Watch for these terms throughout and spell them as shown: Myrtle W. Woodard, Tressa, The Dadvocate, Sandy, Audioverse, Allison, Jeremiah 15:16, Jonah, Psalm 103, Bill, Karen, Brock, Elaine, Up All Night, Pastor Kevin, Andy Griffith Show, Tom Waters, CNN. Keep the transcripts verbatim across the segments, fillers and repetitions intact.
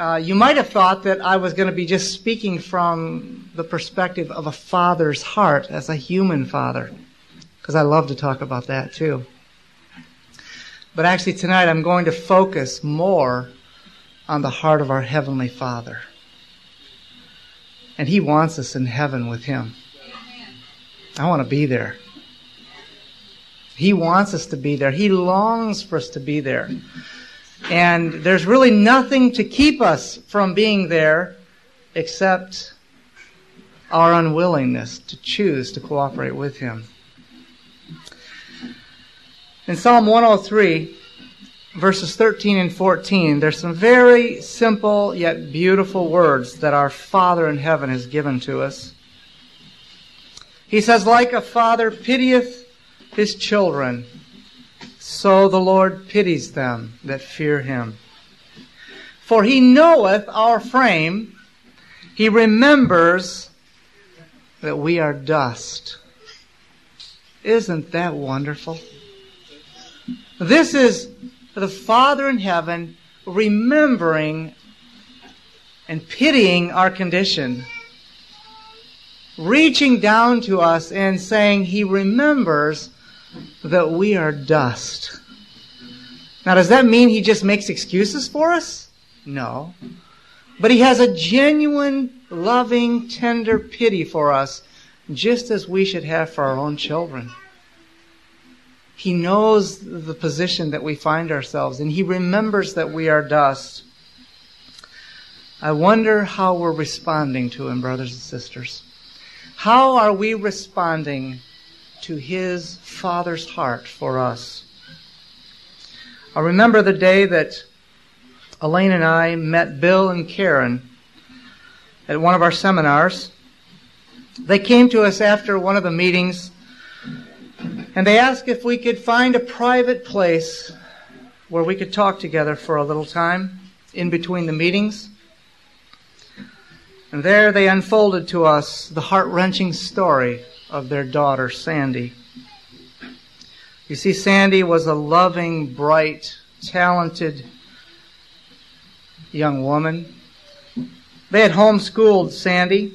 Uh, you might have thought that I was going to be just speaking from the perspective of a father's heart as a human father, because I love to talk about that too. But actually tonight I'm going to focus more on the heart of our Heavenly Father. And He wants us in heaven with Him. I want to be there. He wants us to be there. He longs for us to be there. And there's really nothing to keep us from being there except our unwillingness to choose to cooperate with Him. In Psalm one oh three, verses thirteen and fourteen, there's some very simple yet beautiful words that our Father in heaven has given to us. He says, "Like a father pitieth his children, so the Lord pities them that fear Him. For He knoweth our frame, He remembers that we are dust." Isn't that wonderful? This is the Father in heaven remembering and pitying our condition, reaching down to us and saying He remembers that we are dust. Now, does that mean He just makes excuses for us? No. But He has a genuine, loving, tender pity for us, just as we should have for our own children. He knows the position that we find ourselves in. He remembers that we are dust. I wonder how we're responding to Him, brothers and sisters. How are we responding to His Father's heart for us? I remember the day that Elaine and I met Bill and Karen at one of our seminars. They came to us after one of the meetings, and they asked if we could find a private place where we could talk together for a little time in between the meetings. And there they unfolded to us the heart-wrenching story of their daughter, Sandy. You see, Sandy was a loving, bright, talented young woman. They had homeschooled Sandy,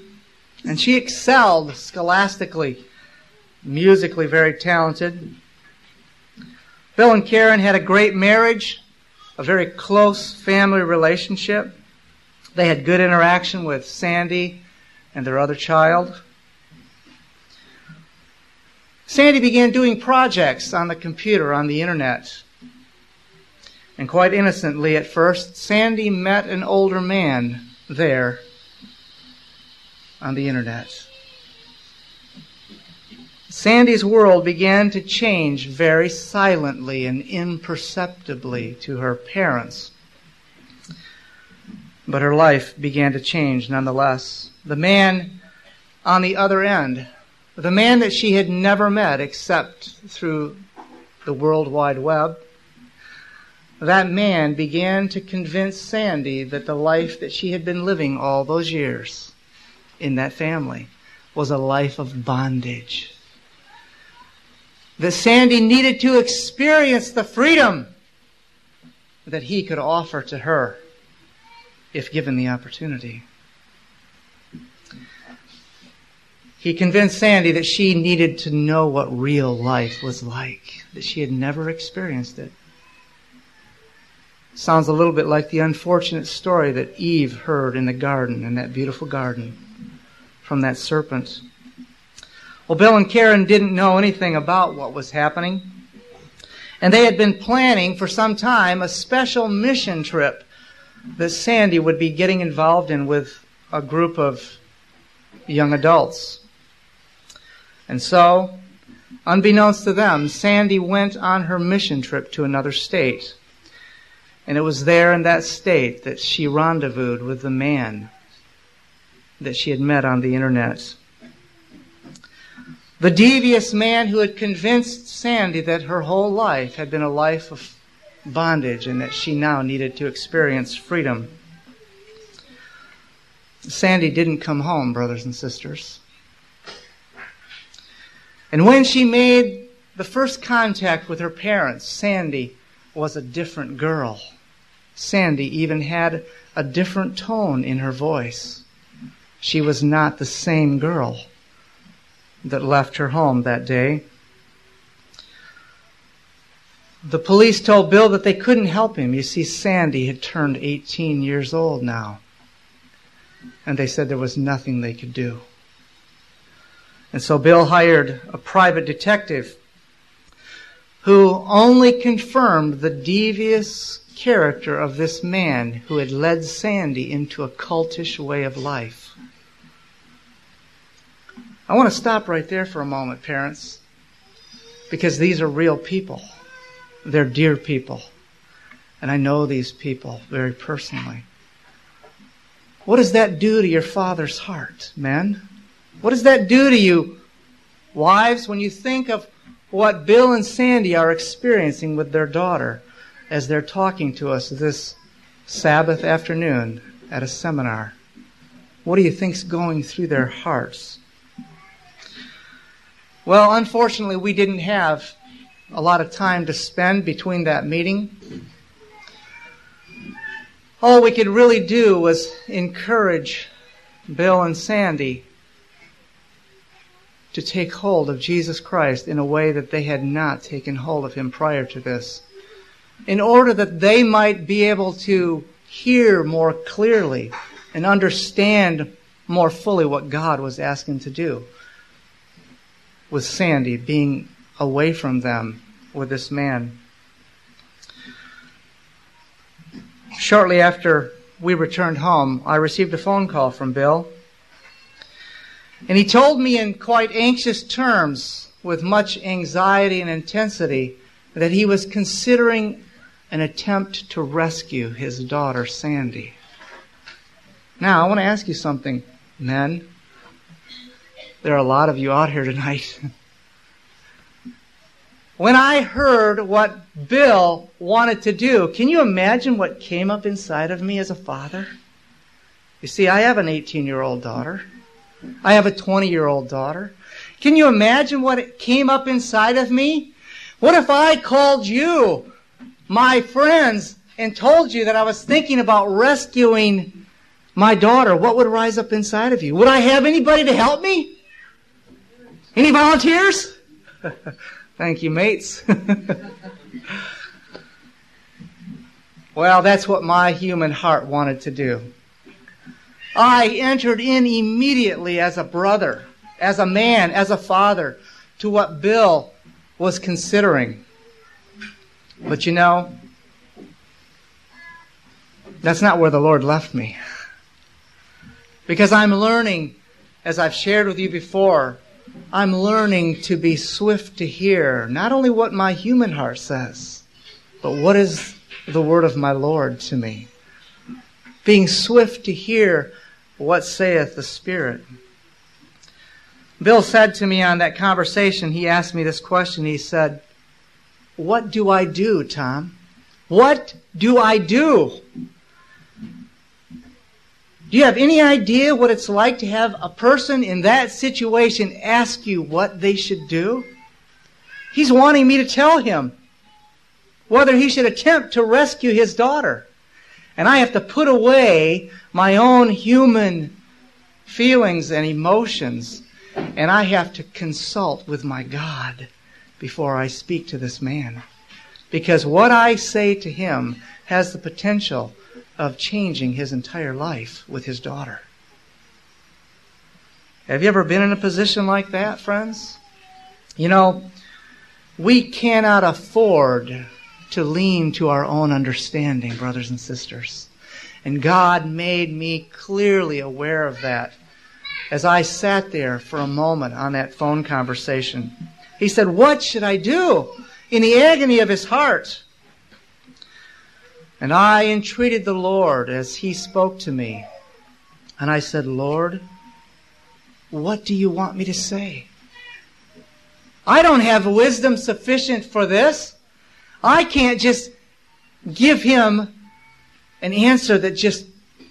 and she excelled scholastically, musically very talented. Bill and Karen had a great marriage, a very close family relationship. They had good interaction with Sandy and their other child. Sandy began doing projects on the computer, on the internet. And quite innocently at first, Sandy met an older man there on the internet. Sandy's world began to change very silently and imperceptibly to her parents. But her life began to change nonetheless. The man on the other end, the man that she had never met except through the World Wide Web, that man began to convince Sandy that the life that she had been living all those years in that family was a life of bondage. That Sandy needed to experience the freedom that he could offer to her if given the opportunity. He convinced Sandy that she needed to know what real life was like, that she had never experienced it. Sounds a little bit like the unfortunate story that Eve heard in the garden, in that beautiful garden, from that serpent. Well, Bill and Karen didn't know anything about what was happening, and they had been planning for some time a special mission trip that Sandy would be getting involved in with a group of young adults. And so, unbeknownst to them, Sandy went on her mission trip to another state. And it was there in that state that she rendezvoused with the man that she had met on the internet. The devious man who had convinced Sandy that her whole life had been a life of bondage and that she now needed to experience freedom. Sandy didn't come home, brothers and sisters. And when she made the first contact with her parents, Sandy was a different girl Sandy even had a different tone in her voice. She was not the same girl that left her home that day. The police told Bill that they couldn't help him. You see, Sandy had turned eighteen years old now. And they said there was nothing they could do. And so Bill hired a private detective who only confirmed the devious character of this man who had led Sandy into a cultish way of life. I want to stop right there for a moment, parents, because these are real people. They're dear people. And I know these people very personally. What does that do to your father's heart, men? What does that do to you, wives, when you think of what Bill and Sandy are experiencing with their daughter as they're talking to us this Sabbath afternoon at a seminar? What do you think's going through their hearts? Well, unfortunately, we didn't have a lot of time to spend between that meeting. All we could really do was encourage Bill and Sandy to take hold of Jesus Christ in a way that they had not taken hold of him prior to this, in order that they might be able to hear more clearly and understand more fully what God was asking to do with Sandy being away from them with this man. Shortly after we returned home, I received a phone call from Bill. And he told me in quite anxious terms, with much anxiety and intensity, that he was considering an attempt to rescue his daughter, Sandy. Now, I want to ask you something, men. There are a lot of you out here tonight. When I heard what Bill wanted to do, can you imagine what came up inside of me as a father? You see, I have an eighteen-year-old daughter. I have a twenty-year-old daughter. Can you imagine what came up inside of me? What if I called you, my friends, and told you that I was thinking about rescuing my daughter? What would rise up inside of you? Would I have anybody to help me? Any volunteers? Thank you, mates. Well, that's what my human heart wanted to do. I entered in immediately as a brother, as a man, as a father, to what Bill was considering. But you know, that's not where the Lord left me. Because I'm learning, as I've shared with you before, I'm learning to be swift to hear not only what my human heart says, but what is the word of my Lord to me. Being swift to hear what saith the Spirit. Bill said to me on that conversation, he asked me this question. He said, "What do I do, Tom? What do I do? Do you have any idea what it's like to have a person in that situation ask you what they should do?" He's wanting me to tell him whether he should attempt to rescue his daughter. And I have to put away my own human feelings and emotions, and I have to consult with my God before I speak to this man. Because what I say to him has the potential of changing his entire life with his daughter. Have you ever been in a position like that, friends? You know, we cannot afford to lean to our own understanding, brothers and sisters. And God made me clearly aware of that as I sat there for a moment on that phone conversation. He said, "What should I do?" in the agony of his heart. And I entreated the Lord as he spoke to me. And I said, "Lord, what do you want me to say? I don't have wisdom sufficient for this. I can't just give him an answer that just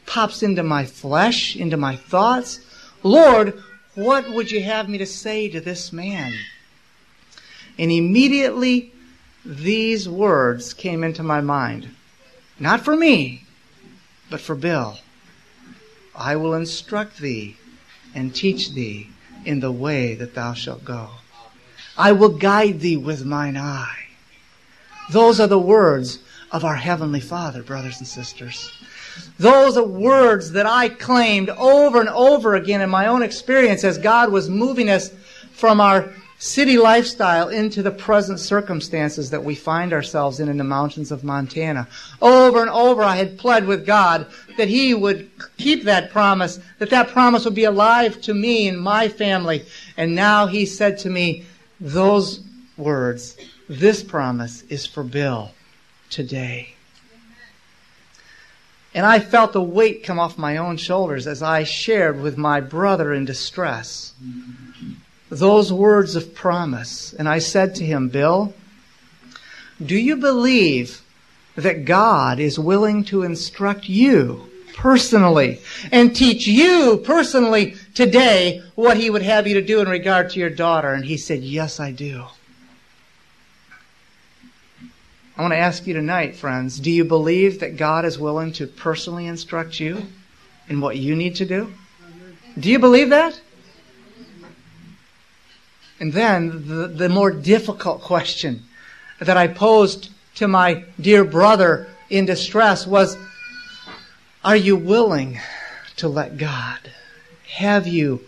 pops into my flesh, into my thoughts. Lord, what would you have me to say to this man?" And immediately these words came into my mind. Not for me, but for Bill. I will instruct thee and teach thee in the way that thou shalt go. I will guide thee with mine eye. Those are the words of our Heavenly Father, brothers and sisters. Those are words that I claimed over and over again in my own experience as God was moving us from our city lifestyle into the present circumstances that we find ourselves in in the mountains of Montana. Over and over I had pled with God that He would keep that promise, that that promise would be alive to me and my family. And now He said to me, those words, this promise is for Bill today. And I felt the weight come off my own shoulders as I shared with my brother in distress those words of promise. And I said to him, Bill, do you believe that God is willing to instruct you personally and teach you personally today what He would have you to do in regard to your daughter? And he said, yes, I do. I want to ask you tonight, friends, do you believe that God is willing to personally instruct you in what you need to do? Do you believe that? And then the, the more difficult question that I posed to my dear brother in distress was, are you willing to let God have you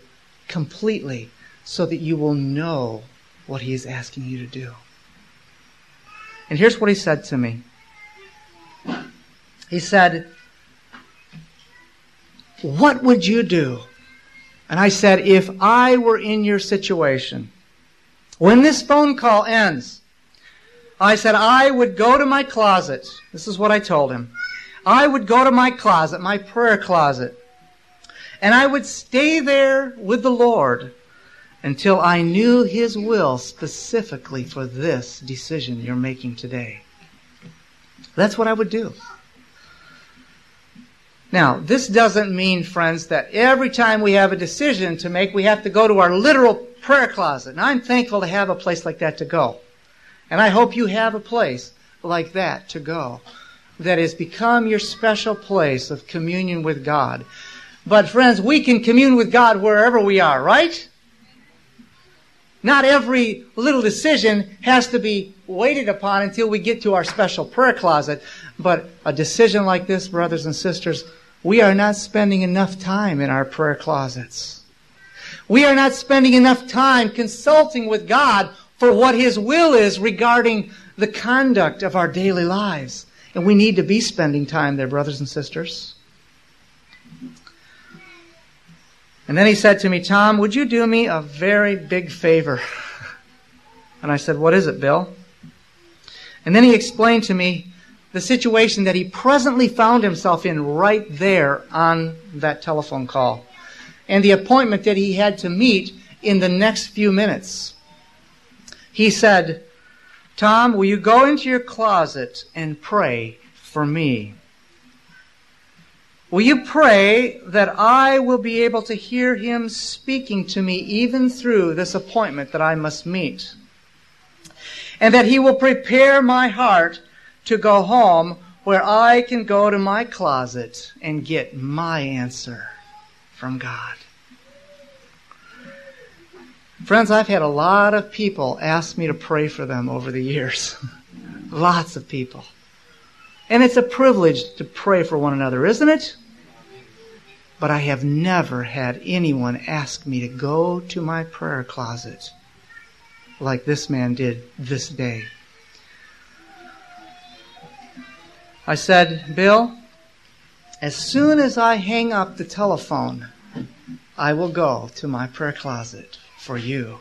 completely so that you will know what He is asking you to do? And here's what he said to me. He said, what would you do? And I said, if I were in your situation, when this phone call ends, I said, I would go to my closet. This is what I told him. I would go to my closet, my prayer closet, and I would stay there with the Lord until I knew His will specifically for this decision you're making today. That's what I would do. Now, this doesn't mean, friends, that every time we have a decision to make, we have to go to our literal prayer closet. And I'm thankful to have a place like that to go. And I hope you have a place like that to go that has become your special place of communion with God. But, friends, we can commune with God wherever we are, right? Not every little decision has to be waited upon until we get to our special prayer closet. But a decision like this, brothers and sisters, we are not spending enough time in our prayer closets. We are not spending enough time consulting with God for what His will is regarding the conduct of our daily lives. And we need to be spending time there, brothers and sisters. And then he said to me, Tom, would you do me a very big favor? And I said, what is it, Bill? And then he explained to me the situation that he presently found himself in right there on that telephone call and the appointment that he had to meet in the next few minutes. He said, Tom, will you go into your closet and pray for me? Will you pray that I will be able to hear Him speaking to me even through this appointment that I must meet? And that He will prepare my heart to go home where I can go to my closet and get my answer from God. Friends, I've had a lot of people ask me to pray for them over the years. Lots of people. And it's a privilege to pray for one another, isn't it? But I have never had anyone ask me to go to my prayer closet like this man did this day. I said, Bill, as soon as I hang up the telephone, I will go to my prayer closet for you.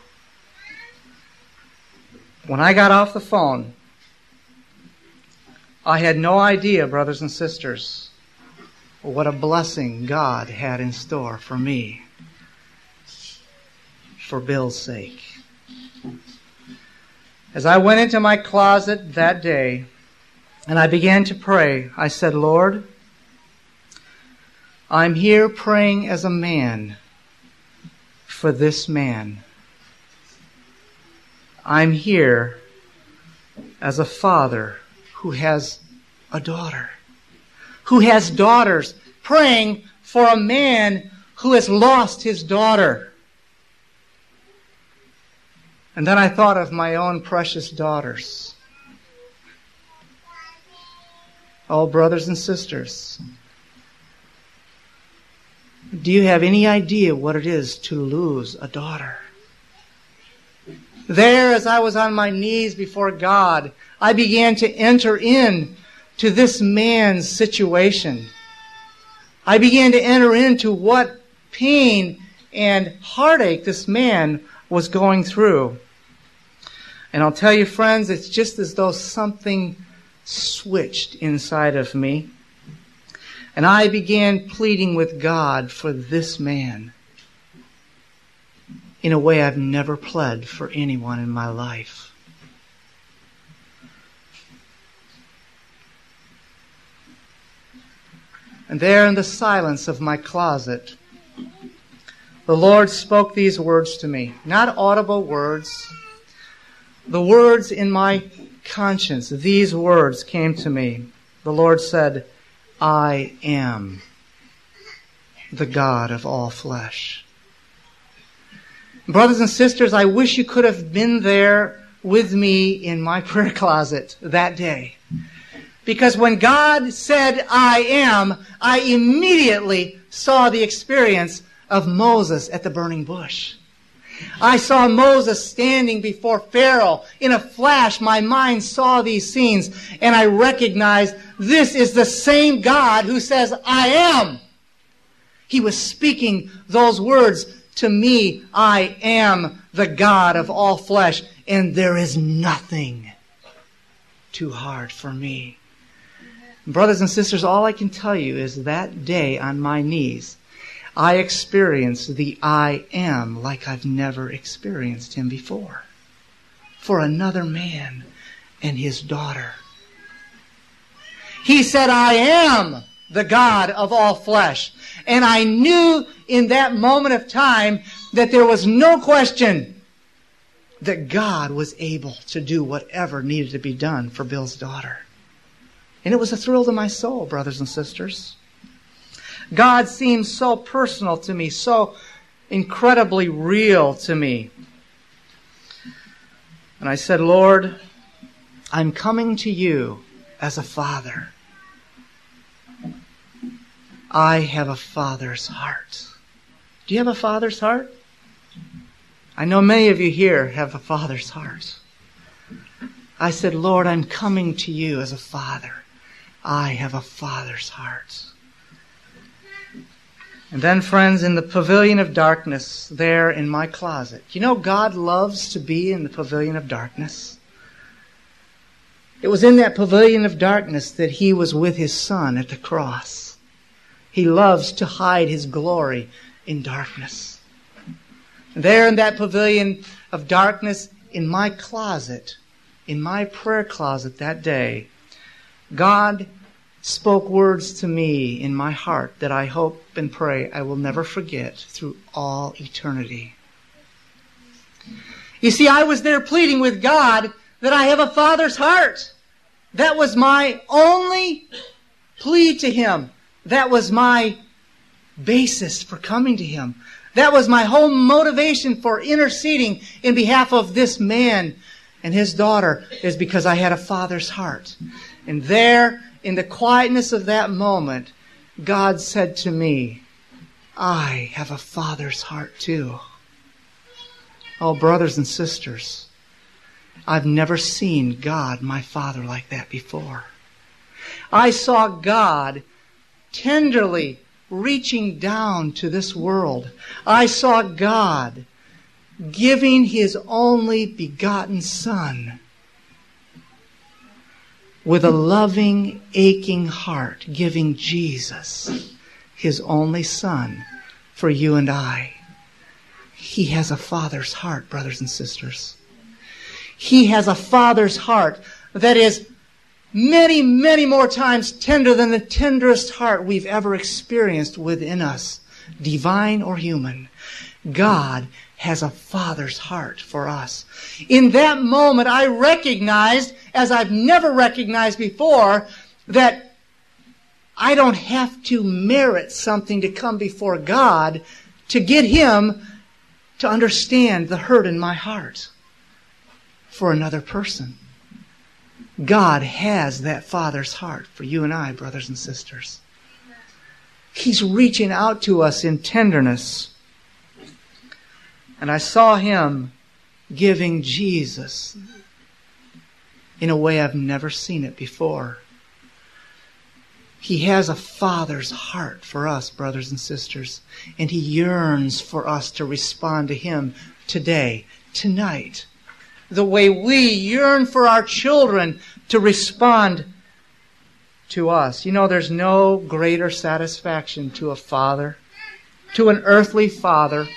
When I got off the phone, I had no idea, brothers and sisters, what a blessing God had in store for me, for Bill's sake. As I went into my closet that day and I began to pray, I said, Lord, I'm here praying as a man for this man. I'm here as a father who has a daughter. who has daughters, praying for a man who has lost his daughter. And then I thought of my own precious daughters. Oh, brothers and sisters, do you have any idea what it is to lose a daughter? There, as I was on my knees before God, I began to enter in to this man's situation. I began to enter into what pain and heartache this man was going through. And I'll tell you, friends, it's just as though something switched inside of me. And I began pleading with God for this man in a way I've never pled for anyone in my life. And there in the silence of my closet, the Lord spoke these words to me. Not audible words. The words in my conscience, these words came to me. The Lord said, I am the God of all flesh. Brothers and sisters, I wish you could have been there with me in my prayer closet that day. Because when God said, I am, I immediately saw the experience of Moses at the burning bush. I saw Moses standing before Pharaoh. In a flash, my mind saw these scenes, and I recognized this is the same God who says, I am. He was speaking those words to me. I am the God of all flesh, and there is nothing too hard for me. Brothers and sisters, all I can tell you is that day on my knees, I experienced the I am like I've never experienced him before. For another man and his daughter. He said, I am the God of all flesh. And I knew in that moment of time that there was no question that God was able to do whatever needed to be done for Bill's daughter. And it was a thrill to my soul, brothers and sisters. God seemed so personal to me, so incredibly real to me. And I said, Lord, I'm coming to you as a father. I have a father's heart. Do you have a father's heart? I know many of you here have a father's heart. I said, Lord, I'm coming to you as a father. I have a father's heart. And then, friends, in the pavilion of darkness, there in my closet, you know, God loves to be in the pavilion of darkness. It was in that pavilion of darkness that he was with his son at the cross. He loves to hide his glory in darkness. And there in that pavilion of darkness, in my closet, in my prayer closet that day, God spoke words to me in my heart that I hope and pray I will never forget through all eternity. You see, I was there pleading with God that I have a father's heart. That was my only plea to him. That was my basis for coming to him. That was my whole motivation for interceding in behalf of this man and his daughter, is because I had a father's heart. And there, in the quietness of that moment, God said to me, I have a father's heart too. Oh, brothers and sisters, I've never seen God, my Father, like that before. I saw God tenderly reaching down to this world. I saw God giving his only begotten Son with a loving, aching heart, giving Jesus, his only Son, for you and I. He has a father's heart, brothers and sisters. He has a father's heart that is many, many more times tender than the tenderest heart we've ever experienced within us, divine or human. God has a father's heart for us. In that moment, I recognized, as I've never recognized before, that I don't have to merit something to come before God to get Him to understand the hurt in my heart for another person. God has that Father's heart for you and I, brothers and sisters. He's reaching out to us in tenderness. And I saw Him giving Jesus in a way I've never seen it before. He has a Father's heart for us, brothers and sisters, and He yearns for us to respond to Him today, tonight, the way we yearn for our children to respond to us. You know, there's no greater satisfaction to a father, to an earthly father,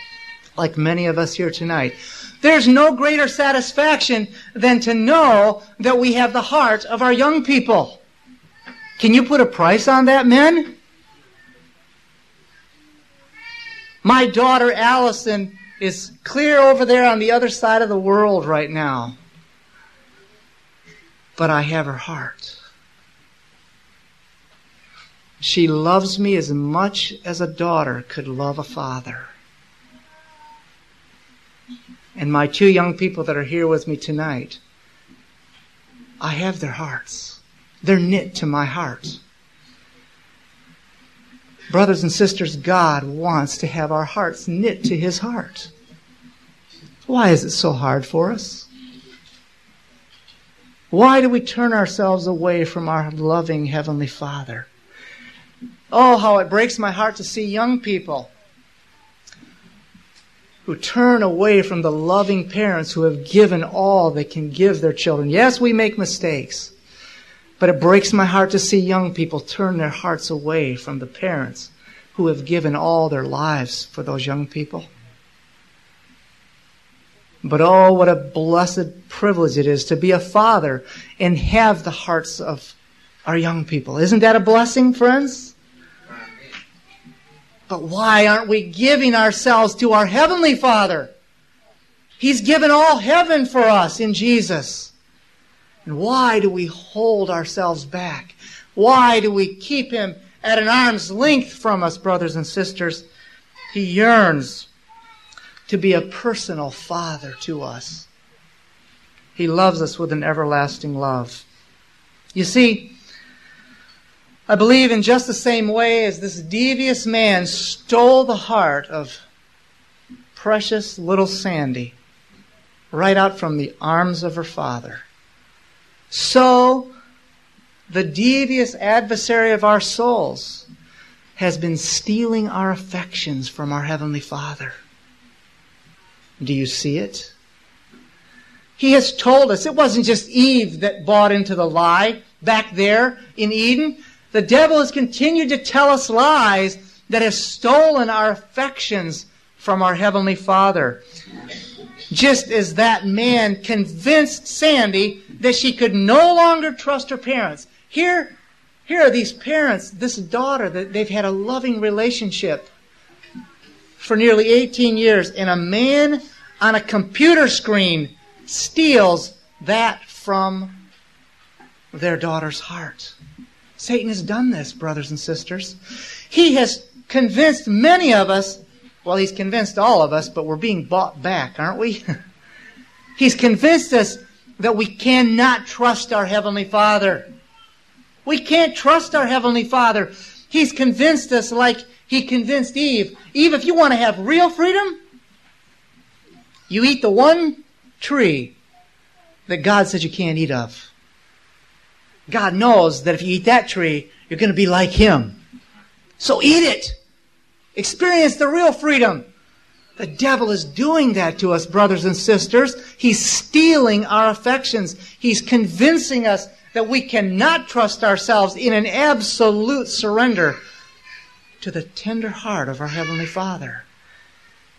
like many of us here tonight. There's no greater satisfaction than to know that we have the heart of our young people. Can you put a price on that, men? My daughter Allison is clear over there on the other side of the world right now. But I have her heart. She loves me as much as a daughter could love a father. And my two young people that are here with me tonight, I have their hearts. They're knit to my heart. Brothers and sisters, God wants to have our hearts knit to His heart. Why is it so hard for us? Why do we turn ourselves away from our loving Heavenly Father? Oh, how it breaks my heart to see young people who turn away from the loving parents who have given all they can give their children. Yes, we make mistakes, but it breaks my heart to see young people turn their hearts away from the parents who have given all their lives for those young people. But oh, what a blessed privilege it is to be a father and have the hearts of our young people. Isn't that a blessing, friends? But why aren't we giving ourselves to our Heavenly Father? He's given all heaven for us in Jesus. And why do we hold ourselves back? Why do we keep Him at an arm's length from us, brothers and sisters? He yearns to be a personal Father to us. He loves us with an everlasting love. You see, I believe in just the same way as this devious man stole the heart of precious little Sandy right out from the arms of her father, so the devious adversary of our souls has been stealing our affections from our Heavenly Father. Do you see it? He has told us. It wasn't just Eve that bought into the lie back there in Eden. The devil has continued to tell us lies that have stolen our affections from our Heavenly Father. Just as that man convinced Sandy that she could no longer trust her parents. Here, here are these parents, this daughter, that they've had a loving relationship for nearly eighteen years, and a man on a computer screen steals that from their daughter's heart. Satan has done this, brothers and sisters. He has convinced many of us, well, he's convinced all of us, but we're being bought back, aren't we? He's convinced us that we cannot trust our Heavenly Father. We can't trust our Heavenly Father. He's convinced us like he convinced Eve. Eve, if you want to have real freedom, you eat the one tree that God said you can't eat of. God knows that if you eat that tree, you're going to be like Him. So eat it. Experience the real freedom. The devil is doing that to us, brothers and sisters. He's stealing our affections. He's convincing us that we cannot trust ourselves in an absolute surrender to the tender heart of our Heavenly Father.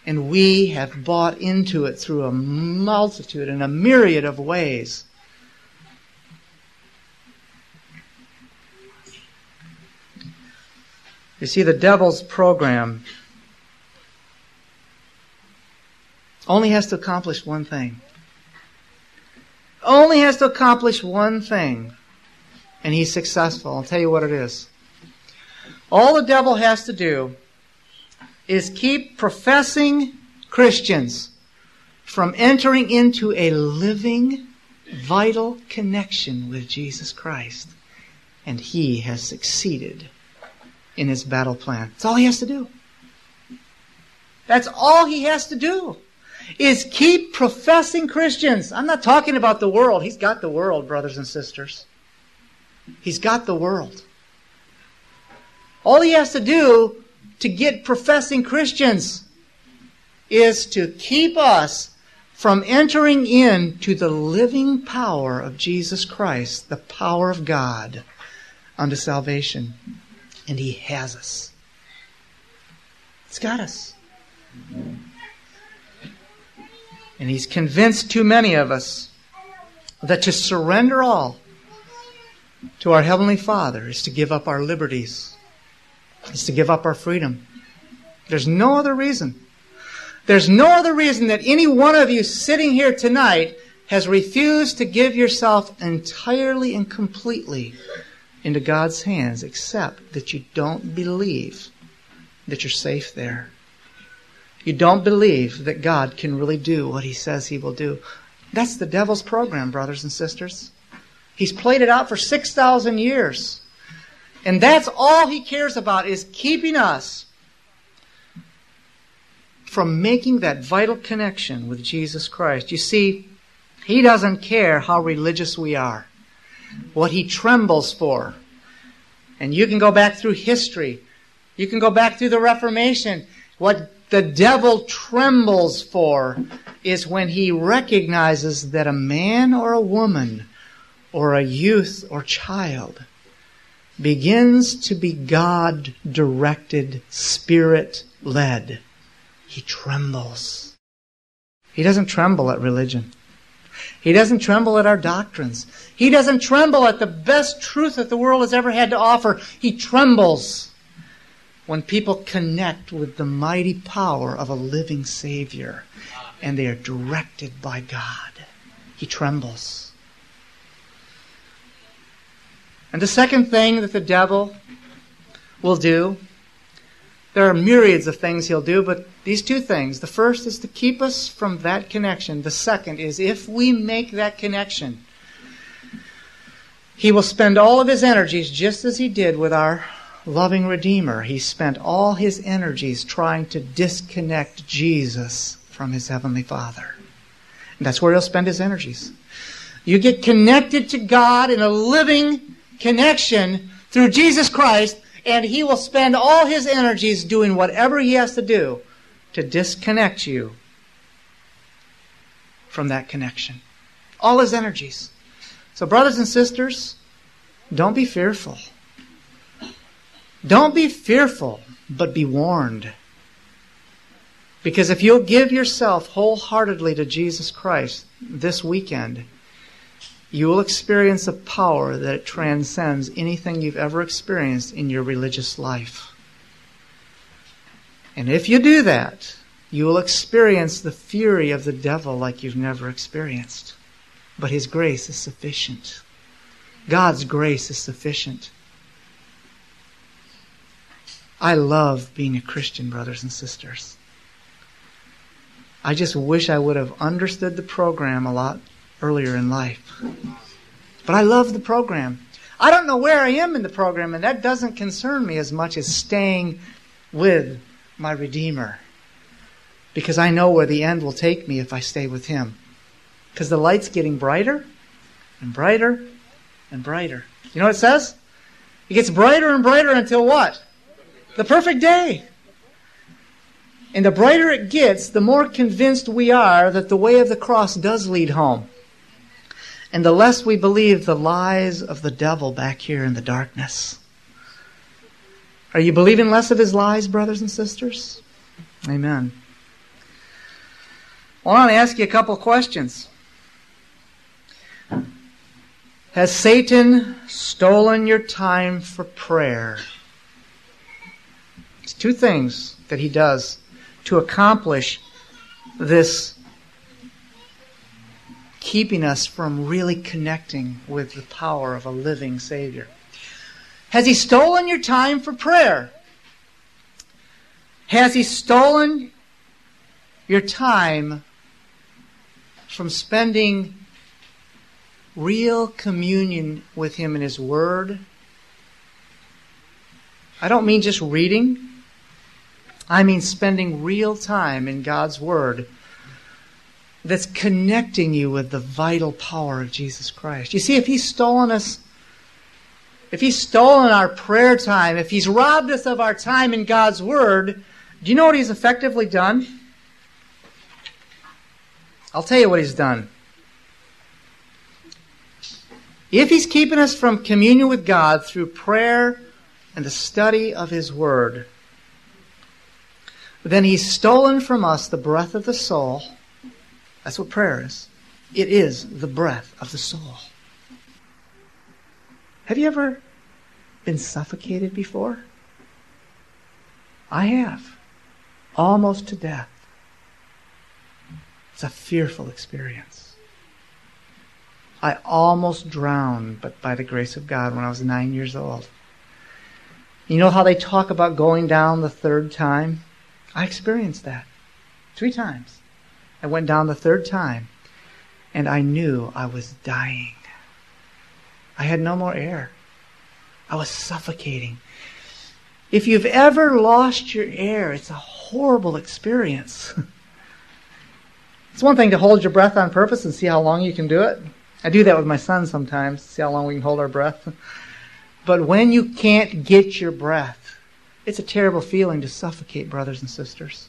And we have bought into it through a multitude and a myriad of ways. You see, the devil's program only has to accomplish one thing. Only has to accomplish one thing. And he's successful. I'll tell you what it is. All the devil has to do is keep professing Christians from entering into a living, vital connection with Jesus Christ. And he has succeeded in his battle plan. That's all he has to do. That's all he has to do is keep professing Christians. I'm not talking about the world. He's got the world, brothers and sisters. He's got the world. All he has to do to get professing Christians is to keep us from entering into the living power of Jesus Christ, the power of God unto salvation. And he has us. He's got us. And he's convinced too many of us that to surrender all to our Heavenly Father is to give up our liberties, is to give up our freedom. There's no other reason. There's no other reason that any one of you sitting here tonight has refused to give yourself entirely and completely into God's hands, except that you don't believe that you're safe there. You don't believe that God can really do what he says he will do. That's the devil's program, brothers and sisters. He's played it out for six thousand years. And that's all he cares about, is keeping us from making that vital connection with Jesus Christ. You see, he doesn't care how religious we are. What he trembles for. And you can go back through history. You can go back through the Reformation. What the devil trembles for is when he recognizes that a man or a woman or a youth or child begins to be God-directed, Spirit-led. He trembles. He doesn't tremble at religion. He doesn't tremble at our doctrines. He doesn't tremble at the best truth that the world has ever had to offer. He trembles when people connect with the mighty power of a living Savior and they are directed by God. He trembles. And the second thing that the devil will do, there are myriads of things he'll do, but these two things. The first is to keep us from that connection. The second is, if we make that connection, he will spend all of his energies, just as he did with our loving Redeemer. He spent all his energies trying to disconnect Jesus from his Heavenly Father. And that's where he'll spend his energies. You get connected to God in a living connection through Jesus Christ, and he will spend all his energies doing whatever he has to do to disconnect you from that connection. All his energies. So brothers and sisters, don't be fearful. Don't be fearful, but be warned. Because if you'll give yourself wholeheartedly to Jesus Christ this weekend, you will experience a power that transcends anything you've ever experienced in your religious life. And if you do that, you will experience the fury of the devil like you've never experienced. But his grace is sufficient. God's grace is sufficient. I love being a Christian, brothers and sisters. I just wish I would have understood the program a lot earlier in life. But I love the program. I don't know where I am in the program, and that doesn't concern me as much as staying with my Redeemer. Because I know where the end will take me if I stay with him. Because the light's getting brighter and brighter and brighter. You know what it says? It gets brighter and brighter until what? The perfect day. And the brighter it gets, the more convinced we are that the way of the cross does lead home. And the less we believe the lies of the devil back here in the darkness. Are you believing less of his lies, brothers and sisters? Amen. Well, I want to ask you a couple questions. Has Satan stolen your time for prayer? It's two things that he does to accomplish this, keeping us from really connecting with the power of a living Savior. Has he stolen your time for prayer? Has he stolen your time from spending real communion with him in his word? I don't mean just reading. I mean spending real time in God's word that's connecting you with the vital power of Jesus Christ. You see, if he's stolen us, if he's stolen our prayer time, if he's robbed us of our time in God's word, do you know what he's effectively done? I'll tell you what he's done. If he's keeping us from communion with God through prayer and the study of his word, then he's stolen from us the breath of the soul. That's what prayer is. It is the breath of the soul. Have you ever been suffocated before? I have. Almost to death. It's a fearful experience. I almost drowned, but by the grace of God, when I was nine years old. You know how they talk about going down the third time? I experienced that three times. I went down the third time, and I knew I was dying. I had no more air. I was suffocating. If you've ever lost your air, it's a horrible experience. It's one thing to hold your breath on purpose and see how long you can do it. I do that with my son sometimes, see how long we can hold our breath. But when you can't get your breath, it's a terrible feeling to suffocate, brothers and sisters.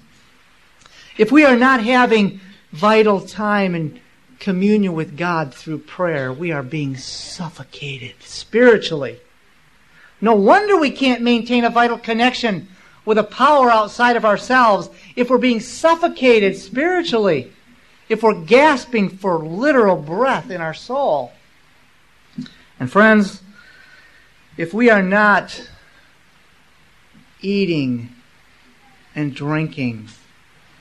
If we are not having vital time and communion with God through prayer, we are being suffocated spiritually. No wonder we can't maintain a vital connection with a power outside of ourselves if we're being suffocated spiritually, if we're gasping for literal breath in our soul. And friends, if we are not eating and drinking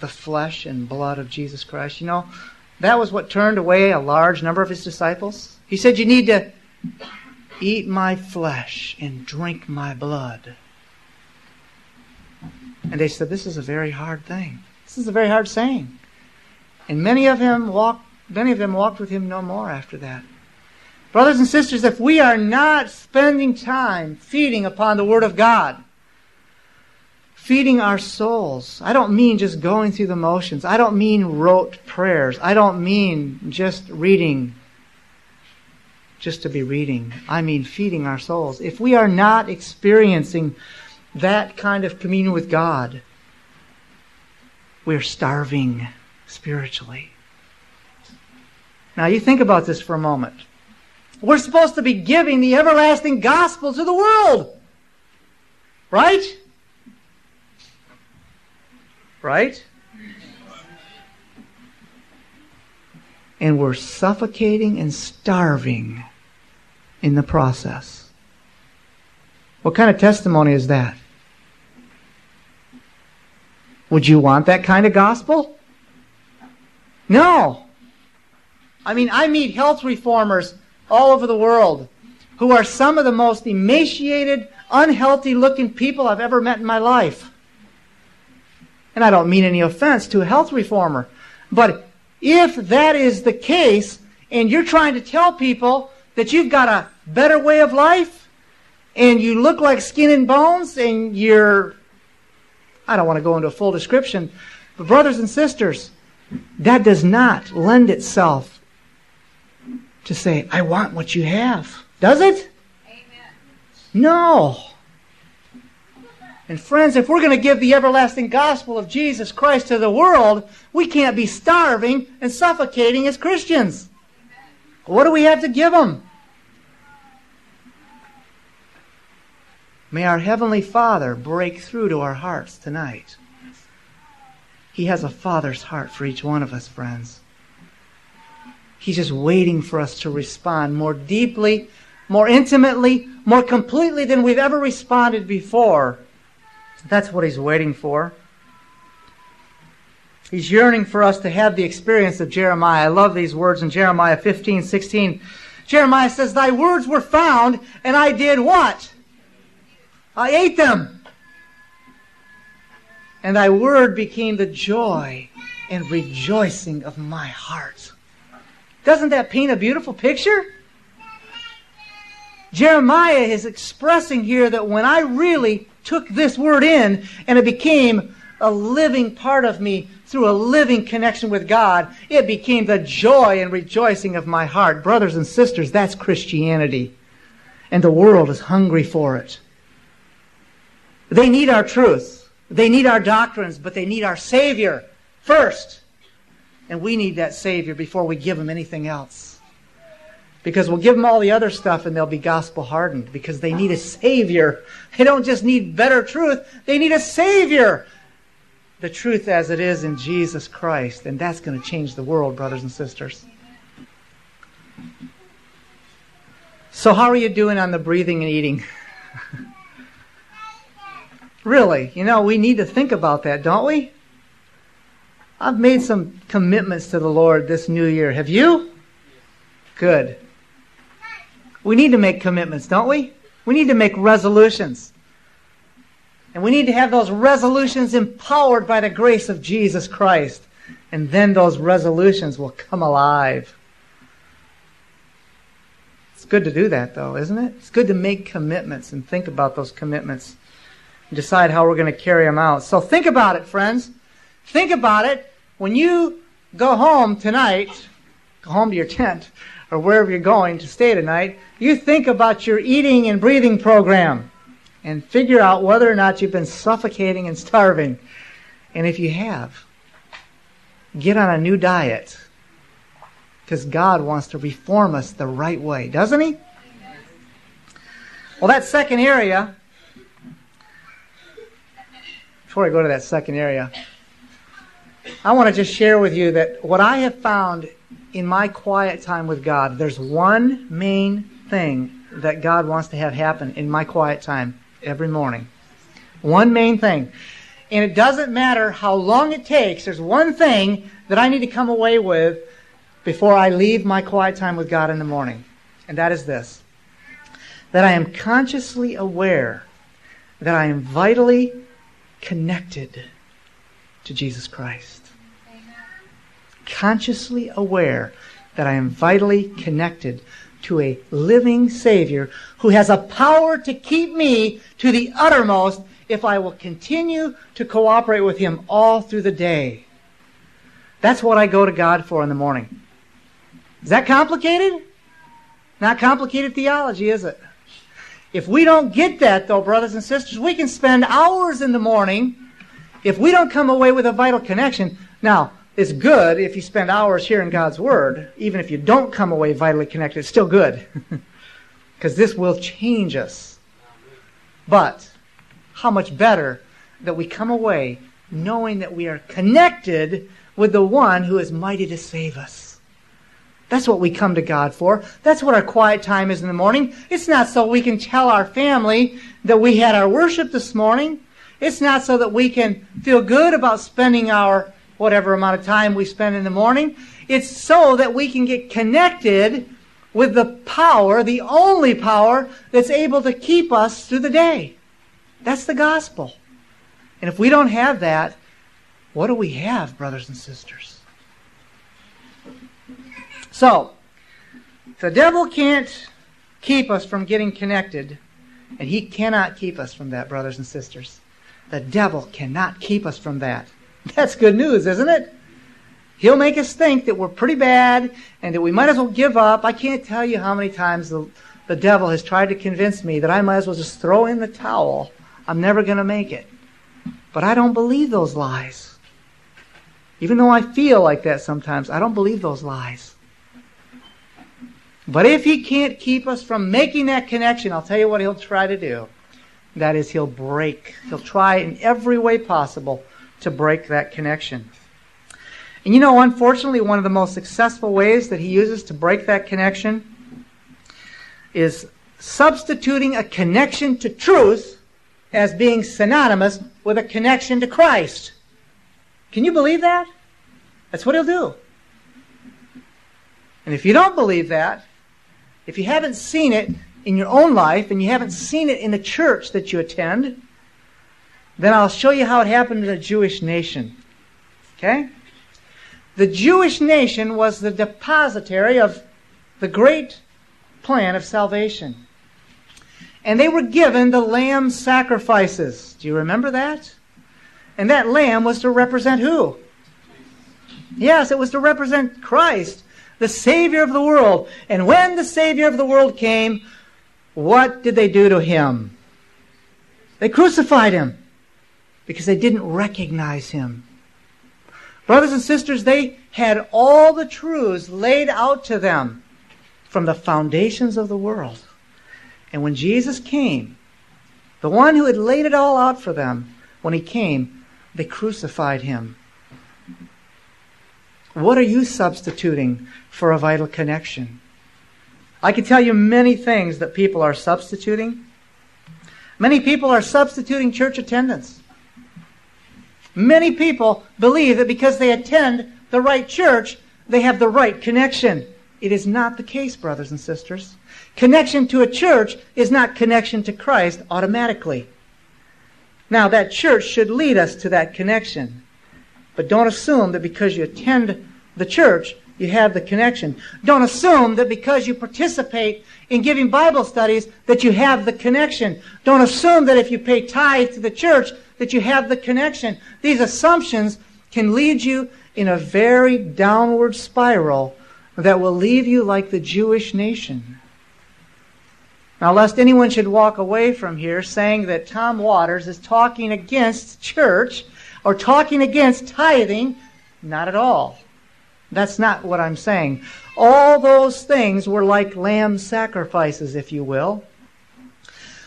the flesh and blood of Jesus Christ, you know, that was what turned away a large number of his disciples. He said, you need to eat my flesh and drink my blood. And they said, this is a very hard thing. This is a very hard saying. And many of them walked, many of them walked with him no more after that. Brothers and sisters, if we are not spending time feeding upon the Word of God, feeding our souls, I don't mean just going through the motions. I don't mean rote prayers. I don't mean just reading, just to be reading. I mean feeding our souls. If we are not experiencing that kind of communion with God, we're starving spiritually. Now you think about this for a moment. We're supposed to be giving the everlasting gospel to the world. Right? Right? And we're suffocating and starving in the process. What kind of testimony is that? Would you want that kind of gospel? No. I mean, I meet health reformers all over the world who are some of the most emaciated, unhealthy-looking people I've ever met in my life. And I don't mean any offense to a health reformer. But if that is the case, and you're trying to tell people that you've got a better way of life, and you look like skin and bones, and you're... I don't want to go into a full description, but brothers and sisters, that does not lend itself to say, I want what you have. Does it? Amen. No. And friends, if we're going to give the everlasting gospel of Jesus Christ to the world, we can't be starving and suffocating as Christians. What do we have to give them? May our Heavenly Father break through to our hearts tonight. He has a Father's heart for each one of us, friends. He's just waiting for us to respond more deeply, more intimately, more completely than we've ever responded before. That's what He's waiting for. He's yearning for us to have the experience of Jeremiah. I love these words in Jeremiah fifteen sixteen. Jeremiah says, Thy words were found, and I did what? I ate them. And thy word became the joy and rejoicing of my heart. Doesn't that paint a beautiful picture? Jeremiah is expressing here that when I really took this word in and it became a living part of me through a living connection with God, it became the joy and rejoicing of my heart. Brothers and sisters, that's Christianity. And the world is hungry for it. They need our truth. They need our doctrines, but they need our Savior first. And we need that Savior before we give them anything else. Because we'll give them all the other stuff and they'll be gospel hardened because they need a Savior. They don't just need better truth. They need a Savior. The truth as it is in Jesus Christ. And that's going to change the world, brothers and sisters. So how are you doing on the breathing and eating? Really, you know, we need to think about that, don't we? I've made some commitments to the Lord this new year. Have you? Good. We need to make commitments, don't we? We need to make resolutions. And we need to have those resolutions empowered by the grace of Jesus Christ. And then those resolutions will come alive. It's good to do that, though, isn't it? It's good to make commitments and think about those commitments and decide how we're going to carry them out. So think about it, friends. Think about it. When you go home tonight, go home to your tent or wherever you're going to stay tonight, you think about your eating and breathing program. And figure out whether or not you've been suffocating and starving. And if you have, get on a new diet. Because God wants to reform us the right way, doesn't He? Well, that second area, before I go to that second area, I want to just share with you that what I have found in my quiet time with God, there's one main thing that God wants to have happen in my quiet time. Every morning. One main thing. And it doesn't matter how long it takes. There's one thing that I need to come away with before I leave my quiet time with God in the morning. And that is this. That I am consciously aware that I am vitally connected to Jesus Christ. Consciously aware that I am vitally connected to a living Savior who has a power to keep me to the uttermost if I will continue to cooperate with Him all through the day. That's what I go to God for in the morning. Is that complicated? Not complicated theology, is it? If we don't get that, though, brothers and sisters, we can spend hours in the morning if we don't come away with a vital connection. Now, it's good if you spend hours hearing God's Word. Even if you don't come away vitally connected, it's still good. Because this will change us. But how much better that we come away knowing that we are connected with the one who is mighty to save us. That's what we come to God for. That's what our quiet time is in the morning. It's not so we can tell our family that we had our worship this morning. It's not so that we can feel good about spending our whatever amount of time we spend in the morning. It's so that we can get connected with the power, the only power that's able to keep us through the day. That's the gospel. And if we don't have that, what do we have, brothers and sisters? So, the devil can't keep us from getting connected, and he cannot keep us from that, brothers and sisters. The devil cannot keep us from that. That's good news, isn't it? He'll make us think that we're pretty bad and that we might as well give up. I can't tell you how many times the, the devil has tried to convince me that I might as well just throw in the towel. I'm never going to make it. But I don't believe those lies. Even though I feel like that sometimes, I don't believe those lies. But if he can't keep us from making that connection, I'll tell you what he'll try to do. That is, he'll break. He'll try in every way possible to break that connection. And you know, unfortunately, one of the most successful ways that he uses to break that connection is substituting a connection to truth as being synonymous with a connection to Christ. Can you believe that? That's what he'll do. And if you don't believe that, if you haven't seen it, in your own life and you haven't seen it in the church that you attend, then I'll show you how it happened in the Jewish nation. Okay? The Jewish nation was the depositary of the great plan of salvation. And they were given the lamb sacrifices. Do you remember that? And that lamb was to represent who? Yes, it was to represent Christ, the Savior of the world. And when the Savior of the world came, what did they do to him? They crucified him because they didn't recognize him. Brothers and sisters, they had all the truths laid out to them from the foundations of the world. And when Jesus came, the one who had laid it all out for them, when he came, they crucified him. What are you substituting for a vital connection? I can tell you many things that people are substituting. Many people are substituting church attendance. Many people believe that because they attend the right church, they have the right connection. It is not the case, brothers and sisters. Connection to a church is not connection to Christ automatically. Now, that church should lead us to that connection. But don't assume that because you attend the church, you have the connection. Don't assume that because you participate in giving Bible studies, that you have the connection. Don't assume that if you pay tithe to the church, that you have the connection. These assumptions can lead you in a very downward spiral that will leave you like the Jewish nation. Now, lest anyone should walk away from here saying that Tom Waters is talking against church or talking against tithing, not at all. That's not what I'm saying. All those things were like lamb sacrifices, if you will.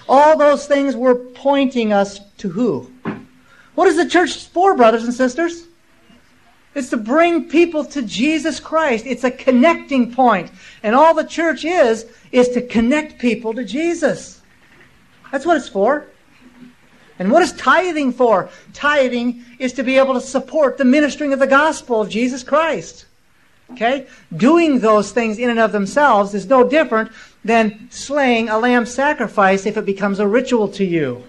All those things were pointing us to who? What is the church for, brothers and sisters? It's to bring people to Jesus Christ. It's a connecting point. And all the church is, is to connect people to Jesus. That's what it's for. And what is tithing for? Tithing is to be able to support the ministering of the gospel of Jesus Christ. Okay? Doing those things in and of themselves is no different than slaying a lamb sacrifice if it becomes a ritual to you.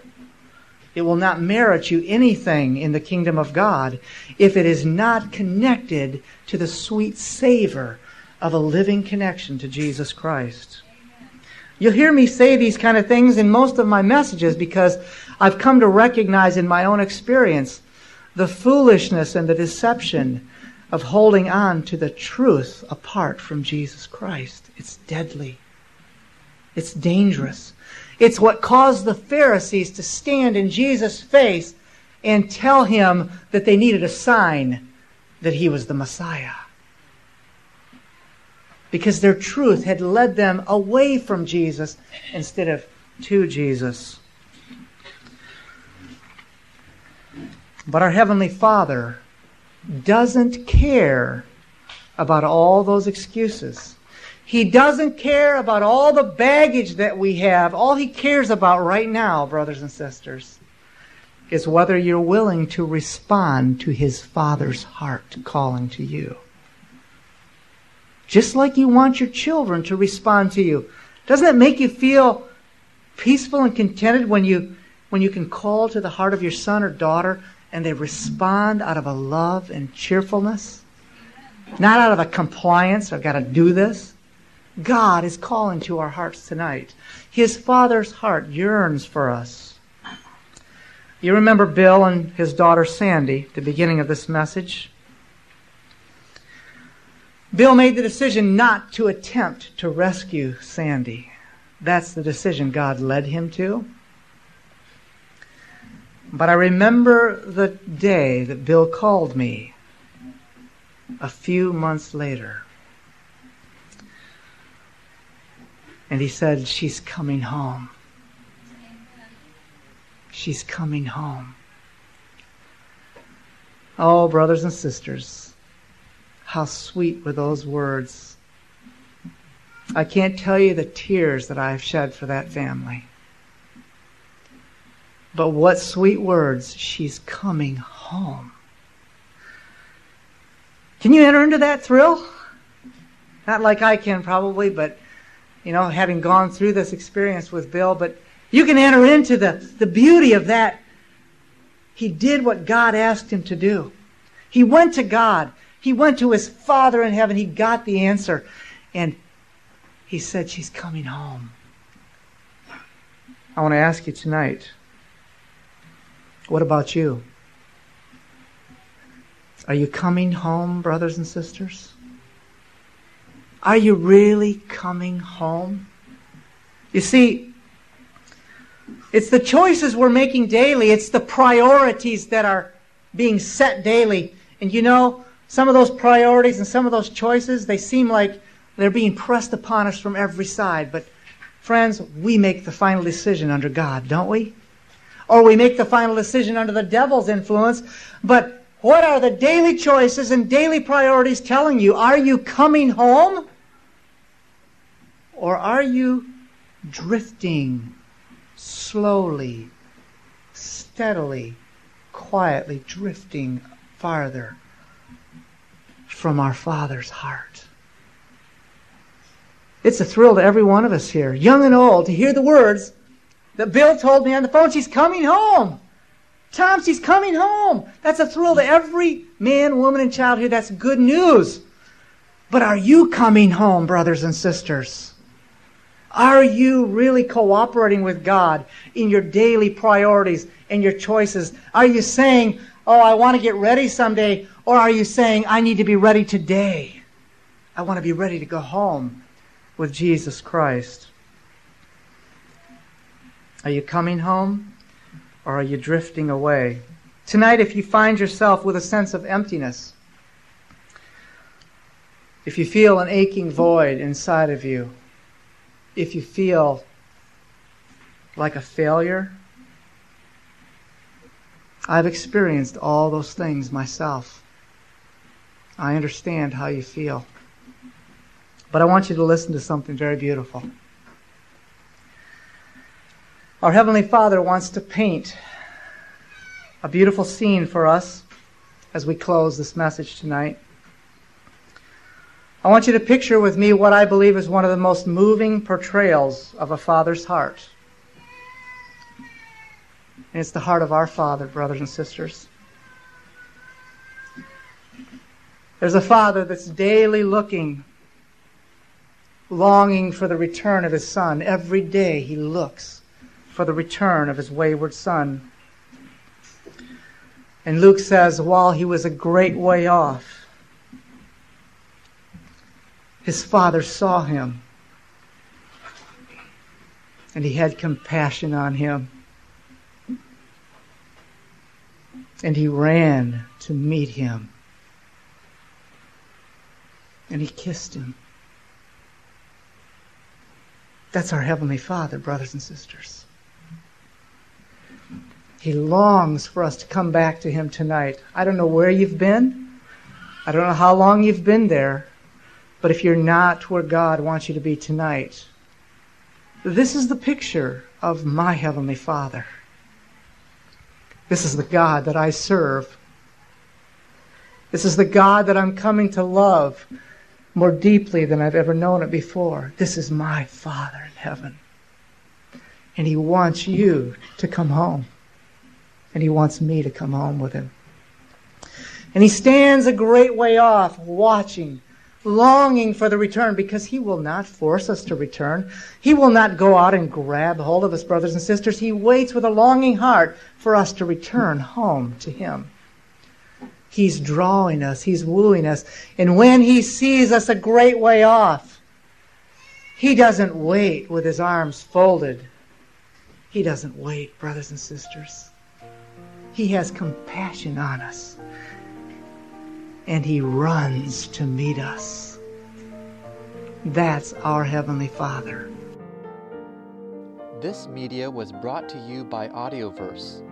It will not merit you anything in the kingdom of God if it is not connected to the sweet savor of a living connection to Jesus Christ. You'll hear me say these kind of things in most of my messages because I've come to recognize in my own experience the foolishness and the deception of holding on to the truth apart from Jesus Christ. It's deadly. It's dangerous. It's what caused the Pharisees to stand in Jesus' face and tell him that they needed a sign that he was the Messiah. Because their truth had led them away from Jesus instead of to Jesus. But our Heavenly Father doesn't care about all those excuses. He doesn't care about all the baggage that we have. All he cares about right now, brothers and sisters, is whether you're willing to respond to his Father's heart calling to you. Just like you want your children to respond to you. Doesn't it make you feel peaceful and contented when you, when you can call to the heart of your son or daughter and they respond out of a love and cheerfulness? Not out of a compliance, I've got to do this. God is calling to our hearts tonight. His Father's heart yearns for us. You remember Bill and his daughter Sandy at the beginning of this message? Bill made the decision not to attempt to rescue Sandy. That's the decision God led him to. But I remember the day that Bill called me a few months later. And he said, she's coming home. She's coming home. Oh, brothers and sisters, how sweet were those words. I can't tell you the tears that I have shed for that family. But what sweet words, she's coming home. Can you enter into that thrill? Not like I can probably, but you know, having gone through this experience with Bill, but you can enter into the, the beauty of that. He did what God asked him to do. He went to God. He went to his Father in heaven. He got the answer. And he said, she's coming home. I want to ask you tonight, what about you? Are you coming home, brothers and sisters? Are you really coming home? You see, it's the choices we're making daily. It's the priorities that are being set daily. And you know, some of those priorities and some of those choices, they seem like they're being pressed upon us from every side. But friends, we make the final decision under God, don't we? Or we make the final decision under the devil's influence. But what are the daily choices and daily priorities telling you? Are you coming home? Or are you drifting slowly, steadily, quietly drifting farther from our Father's heart? It's a thrill to every one of us here, young and old, to hear the words that Bill told me on the phone. She's coming home. Tom, she's coming home. That's a thrill to every man, woman, and child here. That's good news. But are you coming home, brothers and sisters? Are you really cooperating with God in your daily priorities and your choices? Are you saying, oh, I want to get ready someday? Or are you saying, I need to be ready today? I want to be ready to go home with Jesus Christ. Are you coming home, or are you drifting away? Tonight, if you find yourself with a sense of emptiness, if you feel an aching void inside of you, if you feel like a failure, I've experienced all those things myself. I understand how you feel. But I want you to listen to something very beautiful. Our Heavenly Father wants to paint a beautiful scene for us as we close this message tonight. I want you to picture with me what I believe is one of the most moving portrayals of a father's heart. And it's the heart of our Father, brothers and sisters. There's a Father that's daily looking, longing for the return of his Son. Every day he looks for the return of his wayward Son. And Luke says, while he was a great way off, his Father saw him, and he had compassion on him, and he ran to meet him, and he kissed him. That's our Heavenly Father, brothers and sisters. He longs for us to come back to him tonight. I don't know where you've been. I don't know how long you've been there. But if you're not where God wants you to be tonight, this is the picture of my Heavenly Father. This is the God that I serve. This is the God that I'm coming to love more deeply than I've ever known it before. This is my Father in heaven. And he wants you to come home. And he wants me to come home with him. And he stands a great way off, watching, longing for the return, because he will not force us to return. He will not go out and grab hold of us, brothers and sisters. He waits with a longing heart for us to return home to him. He's drawing us. He's wooing us. And when he sees us a great way off, he doesn't wait with his arms folded. He doesn't wait, brothers and sisters. He has compassion on us. And he runs to meet us. That's our Heavenly Father. This media was brought to you by Audioverse,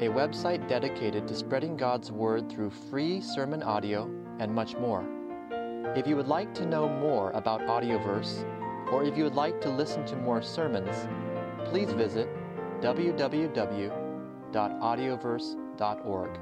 a website dedicated to spreading God's Word through free sermon audio and much more. If you would like to know more about Audioverse, or if you would like to listen to more sermons, please visit w w w dot audioverse dot org.